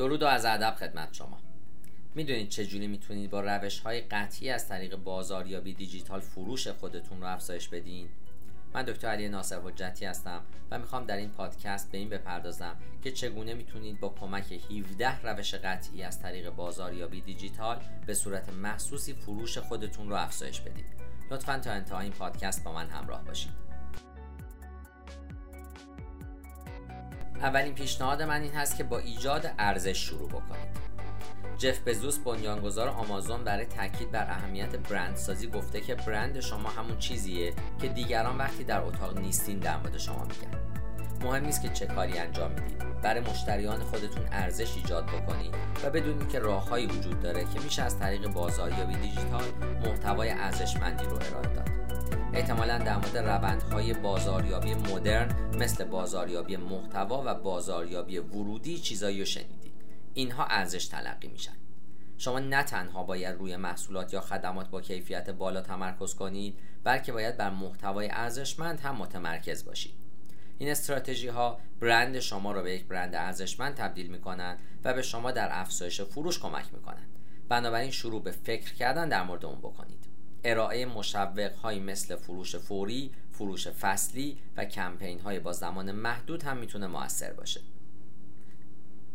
درود و از ادب خدمت شما. میدونید چجوری میتونید با روش‌های قطعی از طریق بازاریابی دیجیتال فروش خودتون رو افزایش بدین؟ من دکتر علی ناصرحجتی هستم و میخوام در این پادکست به این بپردازم که چگونه میتونید با کمک 17 روش قطعی از طریق بازاریابی دیجیتال به صورت محسوسی فروش خودتون رو افزایش بدید. لطفاً تا انتهای این پادکست با من همراه باشید. اولین پیشنهاد من این هست که با ایجاد ارزش شروع بکنید. جف بزوس بنیانگذار آمازون برای تاکید بر اهمیت برندسازی گفته که برند شما همون چیزیه که دیگران وقتی در اتاق نیستین در مورد شما میگن. مهم نیست که چه کاری انجام میدید، برای مشتریان خودتون ارزش ایجاد بکنید و بدونید که راه‌هایی وجود داره که میشه از طریق بازاریابی دیجیتال محتوای ارزشمندی رو ارائه داد. احتمالاً در مورد روندهای بازاریابی مدرن مثل بازاریابی محتوا و بازاریابی ورودی چیزایی رو شنیدید. اینها ارزش تلقی میشن. شما نه تنها باید روی محصولات یا خدمات با کیفیت بالا تمرکز کنید، بلکه باید بر محتوای ارزشمند هم متمرکز باشید. این استراتژی ها برند شما را به یک برند ارزشمند تبدیل میکنن و به شما در افزایش فروش کمک میکنن. بنابراین شروع به فکر کردن در مورد اون بکنید. ارائه مشوق‌هایی مثل فروش فوری، فروش فصلی و کمپین‌های با زمان محدود هم میتونه مؤثر باشه.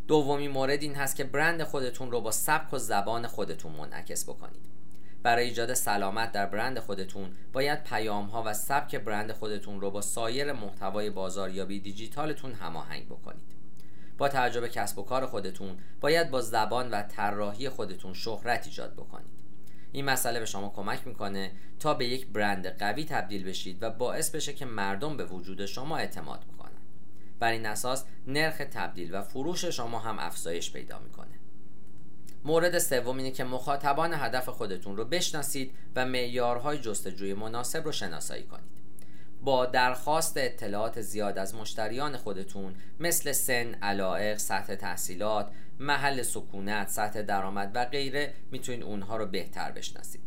دومین مورد این هست که برند خودتون رو با سبک و زبان خودتون منعکس بکنید. برای ایجاد سلامت در برند خودتون باید پیام‌ها و سبک برند خودتون رو با سایر محتوای بازاریابی دیجیتالتون هماهنگ بکنید. با توجه به کسب و کار خودتون باید با زبان و طراحی خودتون شهرت ایجاد بکنید. این مسئله به شما کمک میکنه تا به یک برند قوی تبدیل بشید و باعث بشه که مردم به وجود شما اعتماد بکنن. بر این اساس نرخ تبدیل و فروش شما هم افزایش پیدا میکنه. مورد سوم اینه که مخاطبان هدف خودتون رو بشناسید و معیارهای جستجوی مناسب رو شناسایی کنید. با درخواست اطلاعات زیاد از مشتریان خودتون مثل سن، علایق، سطح تحصیلات، محل سکونت، سطح درآمد و غیره میتونید اونها رو بهتر بشناسید.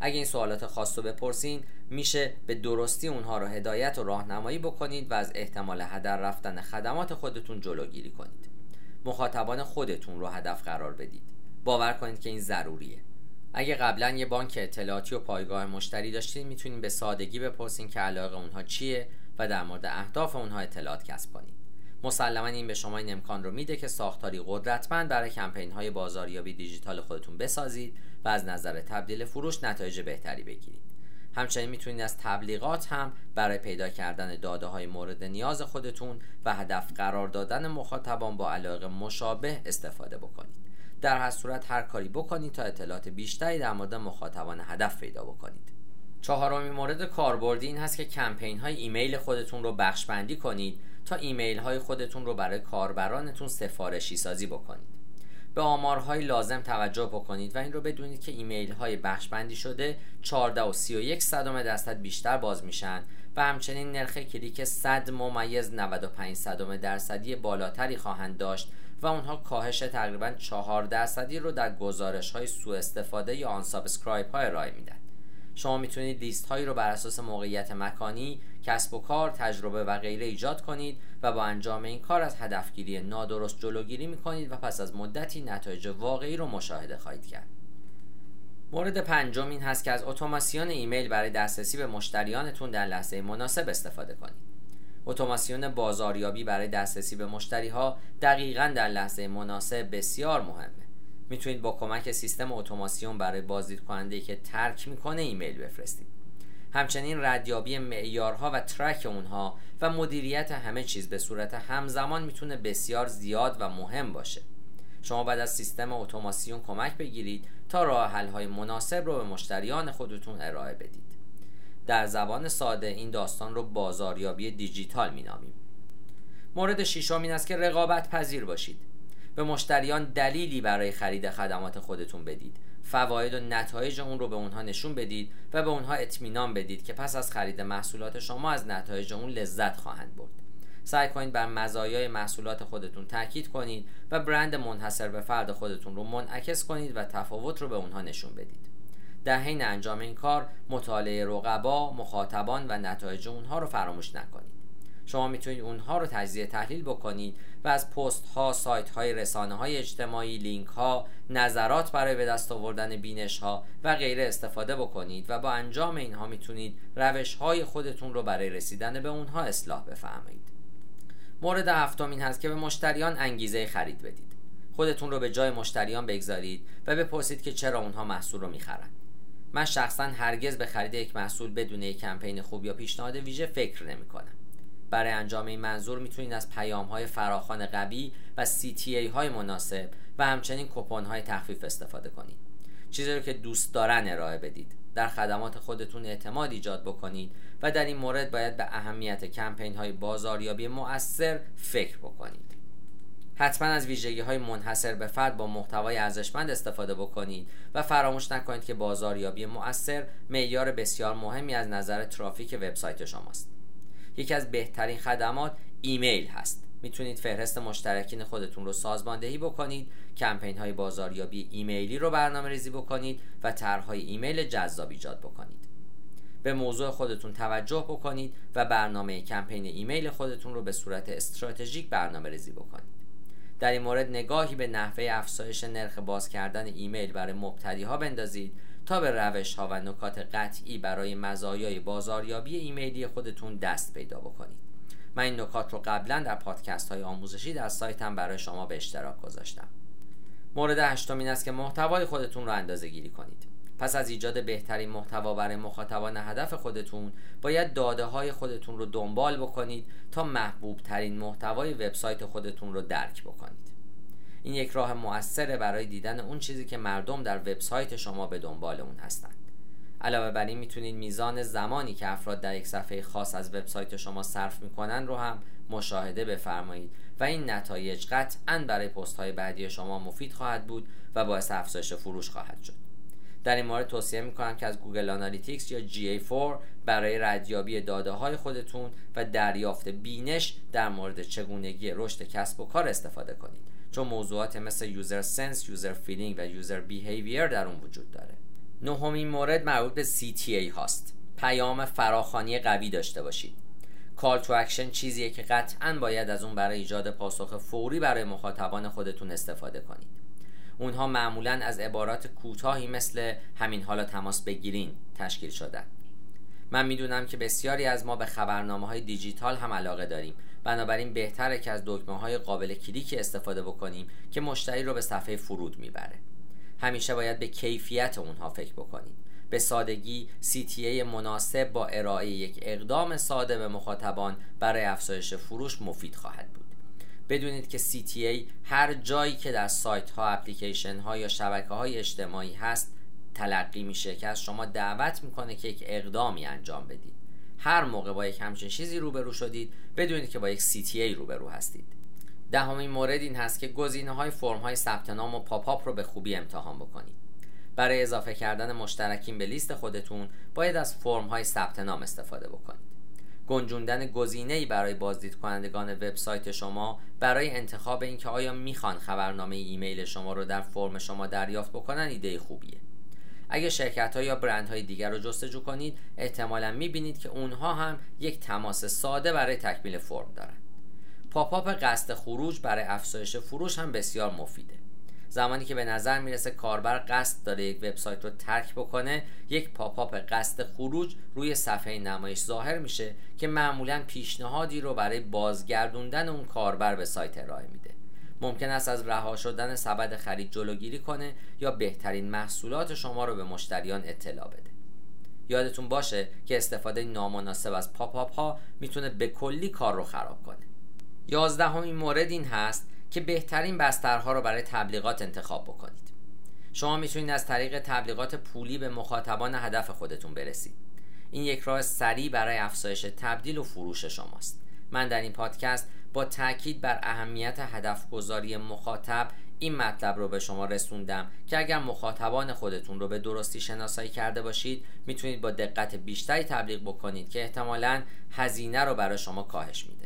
اگه این سوالات خاص رو بپرسین میشه به درستی اونها رو هدایت و راهنمایی بکنید و از احتمال هدر رفتن خدمات خودتون جلوگیری کنید. مخاطبان خودتون رو هدف قرار بدید. باور کنید که این ضروریه. اگه قبلا یه بانک اطلاعاتی و پایگاه مشتری داشتین میتونین به سادگی بپرسین که علاقه اونها چیه و در مورد اهداف اونها اطلاعات کسب کنین. مسلما این به شما این امکان رو میده که ساختاری قدرتمند برای کمپین‌های بازاریابی دیجیتال خودتون بسازید و از نظر تبدیل فروش نتایج بهتری بگیرید. همچنین میتونید از تبلیغات هم برای پیدا کردن داده‌های مورد نیاز خودتون و هدف قرار دادن مخاطبان با علاقه مشابه استفاده بکنید. در هر صورت هر کاری بکنید تا اطلاعات بیشتری در مورد مخاطبان هدف پیدا بکنید. چهارمین مورد کاربردی این هست که کمپین‌های ایمیل خودتون رو بخش‌بندی کنید تا ایمیل‌های خودتون رو برای کاربرانتون سفارشی سازی بکنید. به آمارهای لازم توجه بکنید و این رو بدونید که ایمیل‌های بخش‌بندی شده 14.31% بیشتر باز میشن و همچنین نرخ کلیک 100.95% بالاتری خواهند داشت و اونها کاهش تقریباً 4% رو در گزارش‌های سوء استفاده یا آن سابسکرایب های ارائه میدن. شما میتونید لیست هایی رو بر اساس موقعیت مکانی، کسب و کار، تجربه و غیره ایجاد کنید و با انجام این کار از هدفگیری نادرست جلوگیری میکنید و پس از مدتی نتایج واقعی رو مشاهده خواهید کرد. مورد پنجم این هست که از اتوماسیون ایمیل برای دسترسی به مشتریانتون در لحظه مناسب استفاده کنید. اتوماسیون بازاریابی برای دسترسی به مشتری‌ها دقیقاً در لحظه مناسب بسیار مهمه. میتونید با کمک سیستم اتوماسیون برای بازدیدکننده‌ای که ترک میکنه ایمیل بفرستید. همچنین ردیابی معیارها و ترک اونها و مدیریت همه چیز به صورت همزمان میتونه بسیار زیاد و مهم باشه. شما بعد از سیستم اتوماسیون کمک بگیرید تا راه حل‌های مناسب رو به مشتریان خودتون ارائه بدید. در زبان ساده این داستان رو بازاریابی دیجیتال مینامیم. مورد ششم این است که رقابت پذیر باشید. به مشتریان دلیلی برای خرید خدمات خودتون بدید. فواید و نتایج اون رو به اونها نشون بدید و به اونها اطمینان بدید که پس از خرید محصولات شما از نتایج اون لذت خواهند برد. سعی کنید بر مزایای محصولات خودتون تاکید کنید و برند منحصر به فرد خودتون رو منعکس کنید و تفاوت رو به اونها نشون بدید. در حین انجام این کار مطالعه رقبا، مخاطبان و نتایج اونها رو فراموش نکنید. شما میتونید اونها رو تجزیه تحلیل بکنید و از پست ها، سایت های رسانه های اجتماعی، لینک ها، نظرات برای به دست آوردن بینش ها و غیره استفاده بکنید و با انجام اینها میتونید روش های خودتون رو برای رسیدن به اونها اصلاح بفرمایید. مورد هفتم این هست که به مشتریان انگیزه خرید بدید. خودتون رو به جای مشتریان بگذارید و بپرسید که چرا اونها محصول رو میخرند. من شخصا هرگز به خرید یک محصول بدون یک کمپین خوب یا پیشنهاد ویژه فکر نمی‌کنم. برای انجام این منظور میتونید از پیام‌های فراخوان قوی و CTA‌های مناسب و همچنین کوپن‌های تخفیف استفاده کنید. چیزی رو که دوست دارن ارائه بدید. در خدمات خودتون اعتماد ایجاد بکنید و در این مورد باید به اهمیت کمپین‌های بازاریابی مؤثر فکر بکنید. حتما از ویژگی‌های منحصر به فرد با محتوای ارزشمند استفاده بکنید و فراموش نکنید که بازاریابی مؤثر معیار بسیار مهمی از نظر ترافیک وبسایت شماست. یکی از بهترین خدمات ایمیل هست. میتونید فهرست مشترکین خودتون رو سازماندهی بکنید، کمپین‌های بازاریابی ایمیلی رو برنامه‌ریزی بکنید و طرح‌های ایمیل جذاب ایجاد بکنید. به موضوع خودتون توجه بکنید و برنامه کمپین ایمیل خودتون رو به صورت استراتژیک برنامه‌ریزی بکنید. در این مورد نگاهی به نحوه افزایش نرخ باز کردن ایمیل برای مبتدی‌ها بندازید تا به روش‌ها و نکات قطعی برای مزایای بازاریابی ایمیلی خودتون دست پیدا بکنید. من این نکات رو قبلا در پادکست‌های آموزشی در سایتم برای شما به اشتراک گذاشتم. مورد هشتم این است که محتوای خودتون رو اندازه‌گیری کنید. پس از ایجاد بهترین محتوا برای مخاطبان هدف خودتون، باید داده‌های خودتون رو دنبال بکنید تا محبوب‌ترین محتوای وبسایت خودتون رو درک بکنید. این یک راه مؤثره برای دیدن اون چیزی که مردم در وبسایت شما به دنبال اون هستند. علاوه بر این میتونید میزان زمانی که افراد در یک صفحه خاص از وبسایت شما صرف میکنن رو هم مشاهده بفرمایید و این نتایج قطعاً برای پست‌های بعدی شما مفید خواهد بود و باعث افزایش فروش خواهد شد. در این مورد توصیه میکنم که از گوگل آنالیتیکس یا GA4 برای ردیابی داده های خودتون و دریافت بینش در مورد چگونگی رشد کسب و کار استفاده کنید، چون موضوعات مثل یوزر سنس، یوزر فیلینگ و یوزر بیهیویر در اون وجود داره. نهمین مورد مربوط به CTA هاست. پیام فراخوانی قوی داشته باشید. کال تو اکشن چیزیه که قطعاً باید از اون برای ایجاد پاسخ فوری برای مخاطبان خودتون استفاده کنید. اونها معمولاً از عبارات کوتاهی مثل همین حالا تماس بگیرین تشکیل شدن. من میدونم که بسیاری از ما به خبرنامه‌های دیجیتال هم علاقه داریم، بنابراین بهتره که از دکمه‌های قابل کلیک استفاده بکنیم که مشتری رو به صفحه فرود میبره. همیشه باید به کیفیت اونها فکر بکنیم. به سادگی CTA مناسب با ارائه یک اقدام ساده به مخاطبان برای افزایش فروش مفید خواهد بود. بدونید که CTA هر جایی که در سایت ها، اپلیکیشن ها یا شبکه های اجتماعی هست تلقی میشه که از شما دعوت میکنه که یک اقدامی انجام بدید. هر موقع با یک همچین چیزی روبرو شدید بدونید که با یک CTA روبرو هستید. دهمین مورد این هست که گزینه های فرم های ثبت نام و پاپ آپ رو به خوبی امتحان بکنید. برای اضافه کردن مشترکین به لیست خودتون باید از فرم های ثبت نام استفاده بکنید. گنجوندن گزینه‌ای برای بازدیدکنندگان وبسایت شما برای انتخاب اینکه آیا میخوان خبرنامه ایمیل شما رو در فرم شما دریافت بکنن ایده خوبیه. اگه شرکت‌ها یا برندهای دیگر رو جستجو کنید احتمالاً می‌بینید که اونها هم یک تماس ساده برای تکمیل فرم دارن. پاپاپ قصد خروج برای افزایش فروش هم بسیار مفیده. زمانی که به نظر میرسه کاربر قصد داره یک وبسایت رو ترک بکنه، یک پاپاپ قصد خروج روی صفحه نمایش ظاهر میشه که معمولاً پیشنهادی رو برای بازگردوندن اون کاربر به سایت ارائه میده. ممکن است از رها شدن سبد خرید جلوگیری کنه یا بهترین محصولات شما رو به مشتریان اطلاع بده. یادتون باشه که استفاده نامناسب از پاپاپ ها میتونه به کلی کار رو خراب کنه. 11مین مورد این هست که بهترین بسترها رو برای تبلیغات انتخاب بکنید. شما میتونید از طریق تبلیغات پولی به مخاطبان هدف خودتون برسید. این یک راه سریع برای افزایش تبدیل و فروش شماست. من در این پادکست با تاکید بر اهمیت هدفگذاری مخاطب این مطلب رو به شما رسوندم که اگر مخاطبان خودتون رو به درستی شناسایی کرده باشید میتونید با دقت بیشتری تبلیغ بکنید که احتمالاً هزینه رو برای شما کاهش میده.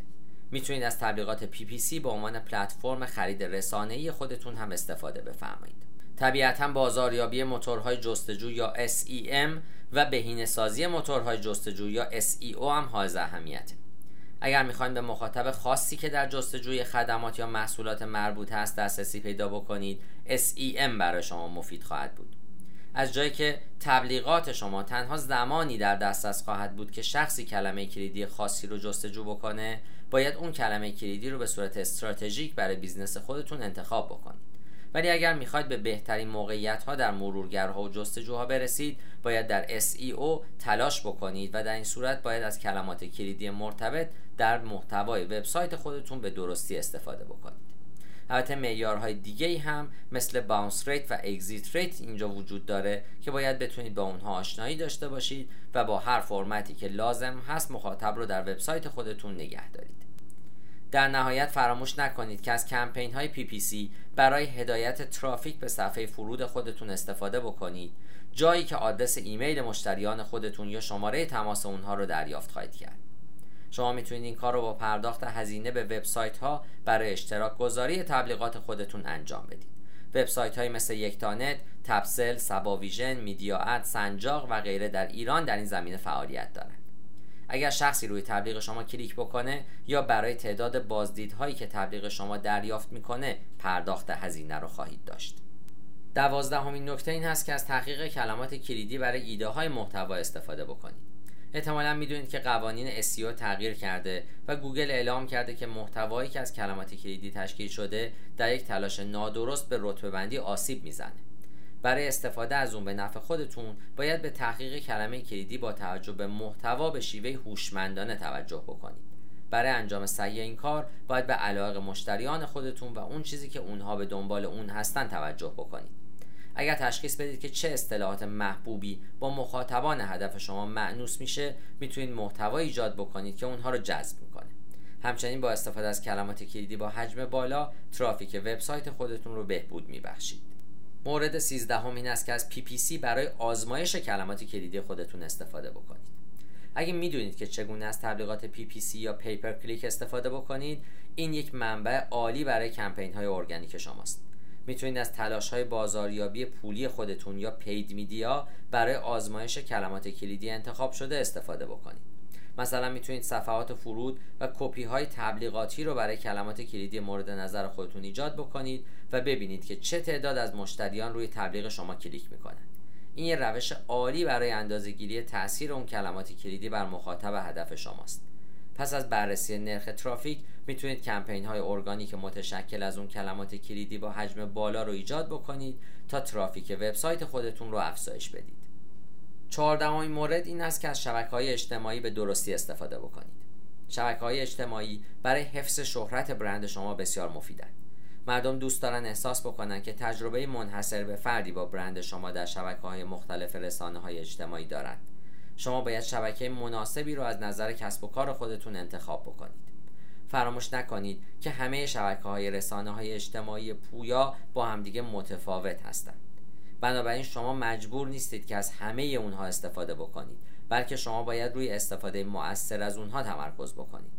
میتونید از تبلیغات PPC به عنوان پلتفرم خرید رسانه‌ای خودتون هم استفاده بفرمایید. طبیعتاً بازاریابی موتورهای جستجو یا SEM و بهینه‌سازی موتورهای جستجو یا SEO هم حائز اهمیته. اگر میخواین به مخاطب خاصی که در جستجوی خدمات یا محصولات مربوطه است دسترسی پیدا بکنید، SEM برای شما مفید خواهد بود. از جایی که تبلیغات شما تنها زمانی در دسترس خواهد بود که شخصی کلمه کلیدی خاصی رو جستجو بکنه، باید اون کلمه کلیدی رو به صورت استراتژیک برای بیزنس خودتون انتخاب بکنید. ولی اگر میخواید به بهترین موقعیت‌ها در مرورگرها و جستجوها برسید، باید در SEO تلاش بکنید و در این صورت باید از کلمات کلیدی مرتبط در محتوای وبسایت خودتون به درستی استفاده بکنید. البته معیارهای دیگه‌ای هم مثل باونس ریت و اگزیت ریت اینجا وجود داره که باید بتونید با اونها آشنایی داشته باشید و با هر فرمتی که لازم هست مخاطب رو در وبسایت خودتون نگه دارید. در نهایت فراموش نکنید که از کمپین‌های PPC برای هدایت ترافیک به صفحه فرود خودتون استفاده بکنید، جایی که آدرس ایمیل مشتریان خودتون یا شماره تماس اونها رو دریافت خواهید کرد. شما میتونید این کار رو با پرداخت هزینه به وبسایت‌ها برای اشتراک گذاری تبلیغات خودتون انجام بدید. وبسایت‌هایی مثل یکتا نت، تپسل، صبا ویژن، مدیا اد، سنجاق و غیره در ایران در این زمینه فعالیت دارند. اگر شخصی روی تبلیغ شما کلیک بکنه یا برای تعداد بازدیدهایی که تبلیغ شما دریافت میکنه پرداخت هزینه رو خواهید داشت. 12مین نکته این هست که از تحقیق کلمات کلیدی برای ایده‌های محتوا استفاده بکنید. احتمالاً میدونید که قوانین SEO تغییر کرده و گوگل اعلام کرده که محتوایی که از کلمات کلیدی تشکیل شده در یک تلاش نادرست به رتبه بندی آسیب میزنه. برای استفاده از اون به نفع خودتون باید به تحقیق کلمه کلیدی با توجه به محتوا به شیوه هوشمندانه توجه بکنید. برای انجام صحیح این کار باید به علایق مشتریان خودتون و اون چیزی که اونها به دنبال اون هستن توجه بکنید. اگر تشخیص بدید که چه اصطلاحات محبوبی با مخاطبان هدف شما مأنوس میشه، میتونید محتوایی ایجاد بکنید که اونها رو جذب میکنه. همچنین با استفاده از کلمات کلیدی با حجم بالا ترافیک وبسایت خودتون رو بهبود میبخشید. مورد 13 این است که از PPC برای آزمایش کلمات کلیدی خودتون استفاده بکنید. اگه میدونید که چگونه از تبلیغات PPC یا پیپر کلیک استفاده بکنید، این یک منبع عالی برای کمپین‌های ارگانیک شماست. میتونید از تلاش‌های بازاریابی پولی خودتون یا پید میدیا برای آزمایش کلمات کلیدی انتخاب شده استفاده بکنید. مثلا میتونید صفحات فرود و کپی‌های تبلیغاتی رو برای کلمات کلیدی مورد نظر خودتون ایجاد بکنید و ببینید که چه تعداد از مشتریان روی تبلیغ شما کلیک میکنند. این یه روش عالی برای اندازه‌گیری تأثیر اون کلمات کلیدی بر مخاطب هدف شماست. پس از بررسی نرخ ترافیک میتونید کمپین‌های ارگانیک متشکل از اون کلمات کلیدی با حجم بالا رو ایجاد بکنید تا ترافیک وبسایت خودتون رو افزایش بدید. 14مین مورد این است که از شبکه‌های اجتماعی به درستی استفاده بکنید. شبکه‌های اجتماعی برای حفظ شهرت برند شما بسیار مفیدند. مردم دوست دارن احساس بکنن که تجربه منحصر به فردی با برند شما در شبکه‌های مختلف رسانه‌های اجتماعی دارند. شما باید شبکه مناسبی رو از نظر کسب و کار خودتون انتخاب بکنید. فراموش نکنید که همه شبکه‌های رسانه‌های اجتماعی پویا با همدیگه متفاوت هستند. بنابراین شما مجبور نیستید که از همه اونها استفاده بکنید، بلکه شما باید روی استفاده مؤثر از اونها تمرکز بکنید.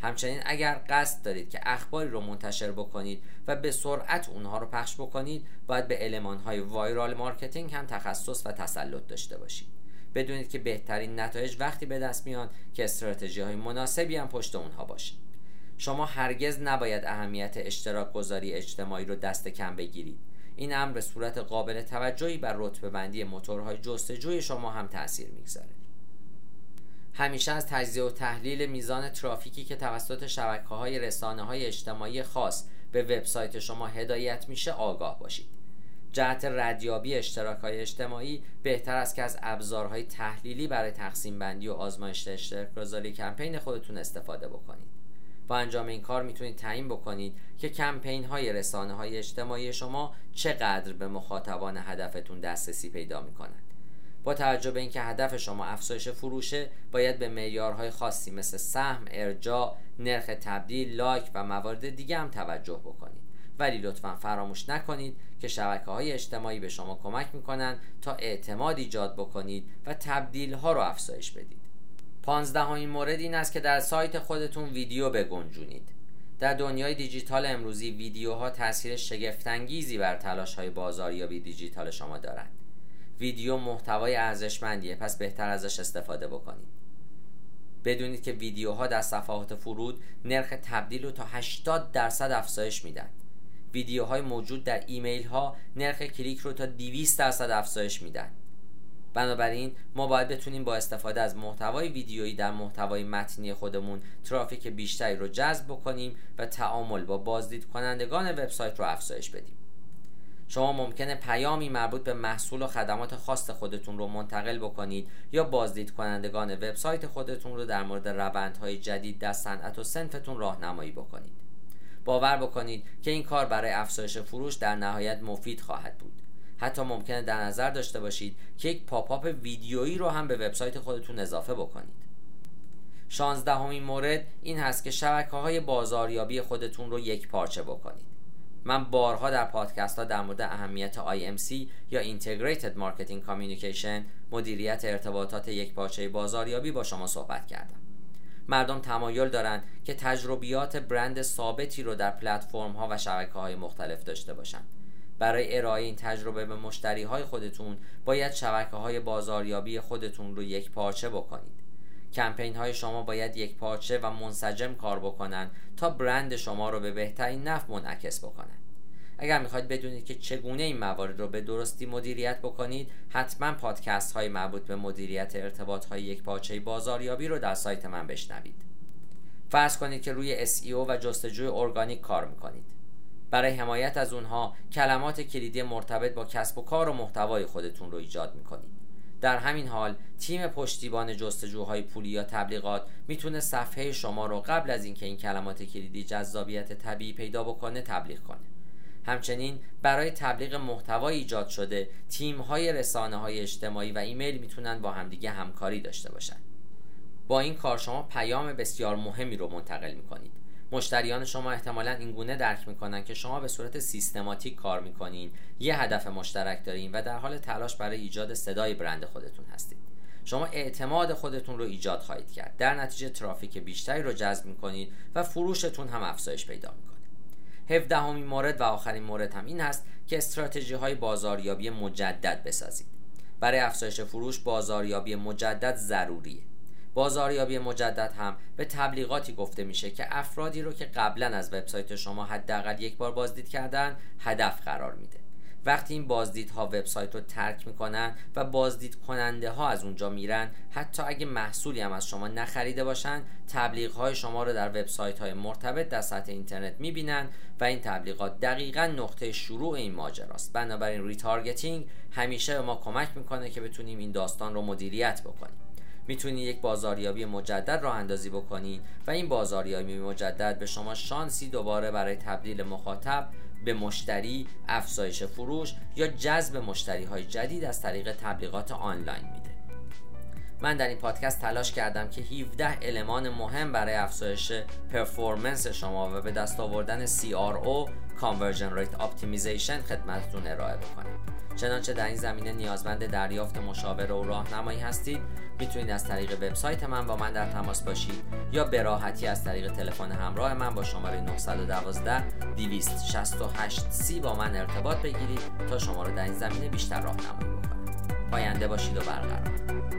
همچنین اگر قصد دارید که اخباری رو منتشر بکنید و به سرعت اونها رو پخش بکنید، باید به المان‌های وایرال مارکتینگ هم تخصص و تسلط داشته باشید. بدونید که بهترین نتایج وقتی به دست میان که استراتژی‌های مناسبی هم پشت اونها باشه. شما هرگز نباید اهمیت اشتراک گذاری اجتماعی رو دست کم بگیرید. این امر به صورت قابل توجهی بر رتبه بندی موتورهای جستجوی شما هم تأثیر میگذاره. همیشه از تجزیه و تحلیل میزان ترافیکی که توسط شبکه‌های رسانه‌های اجتماعی خاص به وبسایت شما هدایت میشه آگاه باشید. جهت ردیابی اشتراک‌های اجتماعی بهتر است که از ابزارهای تحلیلی برای تقسیم بندی و آزمایش اشتراک‌گذاری کمپین خودتون استفاده بکنید. با انجام این کار میتونید تعیین بکنید که کمپین‌های رسانه‌های اجتماعی شما چقدر به مخاطبان هدفتون دسترسی پیدا می‌کنند. با توجه به اینکه هدف شما افزایش فروشه، باید به معیارهای خاصی مثل سهم، ارجاع، نرخ تبدیل، لایک و موارد دیگه هم توجه بکنید. ولی لطفاً فراموش نکنید که شبکه‌های اجتماعی به شما کمک می‌کنند تا اعتماد ایجاد بکنید و تبدیل‌ها رو افزایش بدید. 15مین مورد این است که در سایت خودتون ویدیو بگنجونید. در دنیای دیجیتال امروزی ویدیوها تأثیر شگفت‌انگیزی بر تلاش‌های بازاریابی دیجیتال شما دارند. ویدیو محتوای ارزشمندیه، پس بهتر ازش استفاده بکنید. بدونید که ویدیوها در صفحات فرود نرخ تبدیل رو تا 80% افزایش میدن. ویدیوهای موجود در ایمیل ها نرخ کلیک رو تا 200% افزایش میدن. بنابراین ما باید بتونیم با استفاده از محتوای ویدیویی در محتوای متنی خودمون ترافیک بیشتری رو جذب بکنیم و تعامل با بازدید کنندگان وبسایت رو افزایش بدیم. شما ممکنه پیامی مربوط به محصول و خدمات خاص خودتون رو منتقل بکنید یا بازدید کنندگان وبسایت خودتون رو در مورد روندهای جدید در صنعت و صنفتون راهنمایی بکنید. باور بکنید که این کار برای افزایش فروش در نهایت مفید خواهد بود. حتی ممکنه در نظر داشته باشید که یک پاپاپ ویدیویی رو هم به وبسایت خودتون اضافه بکنید. 16مین مورد این هست که شبکه‌های بازاریابی خودتون رو یکپارچه بکنید. من بارها در پادکست ها در مورد اهمیت IMC یا Integrated Marketing Communication، مدیریت ارتباطات یکپارچه بازاریابی، با شما صحبت کردم. مردم تمایل دارند که تجربیات برند ثابتی رو در پلتفرم ها و شبکه های مختلف داشته باشند. برای ارائه این تجربه به مشتری های خودتون باید شبکه های بازاریابی خودتون رو یکپارچه بکنید. کمپین های شما باید یکپارچه و منسجم کار بکنن تا برند شما رو به بهترین نحو منعکس بکنن. اگر میخواید بدونید که چگونه این موارد رو به درستی مدیریت بکنید، حتما پادکست های مربوط به مدیریت ارتباط های یکپارچه بازاریابی رو در سایت من بشنوید. فرض کنید که روی SEO و جستجوی ارگانیک کار میکنید. برای حمایت از اونها کلمات کلیدی مرتبط با کسب و کار و محتوای خودتون رو ایجاد میکنید. در همین حال تیم پشتیبان جستجوهای پولی یا تبلیغات میتونه صفحه شما رو قبل از اینکه این کلمات کلیدی جذابیت طبیعی پیدا بکنه تبلیغ کنه. همچنین برای تبلیغ محتوای ایجاد شده، تیم‌های رسانه‌های اجتماعی و ایمیل میتونن با همدیگه همکاری داشته باشن. با این کار شما پیام بسیار مهمی رو منتقل میکنید. مشتریان شما احتمالاً اینگونه درک میکنن که شما به صورت سیستماتیک کار میکنین، یه هدف مشترک دارین و در حال تلاش برای ایجاد صدای برند خودتون هستید. شما اعتماد خودتون رو ایجاد خواهید کرد، در نتیجه ترافیک بیشتری رو جذب میکنید و فروشتون هم افزایش پیدا میکنه. 17مین مورد و آخرین مورد هم این هست که استراتژی های بازاریابی مجدد بسازید. برای افزایش فروش بازاریابی مجدد ضروریه. بازاریابی مجدد هم به تبلیغاتی گفته میشه که افرادی رو که قبلا از وبسایت شما حداقل یک بار بازدید کردن هدف قرار میده. وقتی این بازدیدها وبسایت رو ترک میکنن و بازدید کننده ها از اونجا میرن، حتی اگه محصولی هم از شما نخریده باشن، تبلیغ های شما رو در وبسایت های مرتبط در سطح اینترنت میبینن و این تبلیغات دقیقاً نقطه شروع این ماجراست. بنابراین ریتارگتینگ همیشه به ما کمک میکنه که بتونیم این داستان رو مدیریت بکنیم. میتونید یک بازاریابی مجدد راه اندازی بکنید و این بازاریابی مجدد به شما شانسی دوباره برای تبدیل مخاطب به مشتری، افزایش فروش یا جذب مشتری‌های جدید از طریق تبلیغات آنلاین میده. من در این پادکست تلاش کردم که 17 المان مهم برای افزایش پرفورمنس شما و به دست آوردن CRO Conversion Rate Optimization خدمتتون ارائه بکنم. چنانچه در این زمینه نیازمند دریافت مشاوره و راهنمایی هستید، میتونید از طریق وبسایت من با من در تماس باشید یا به راحتی از طریق تلفن همراه من با شماره 912-268-30 با من ارتباط بگیرید تا شما رو در این زمینه بیشتر راهنمایی بکنم. پاینده باشید و برقرار.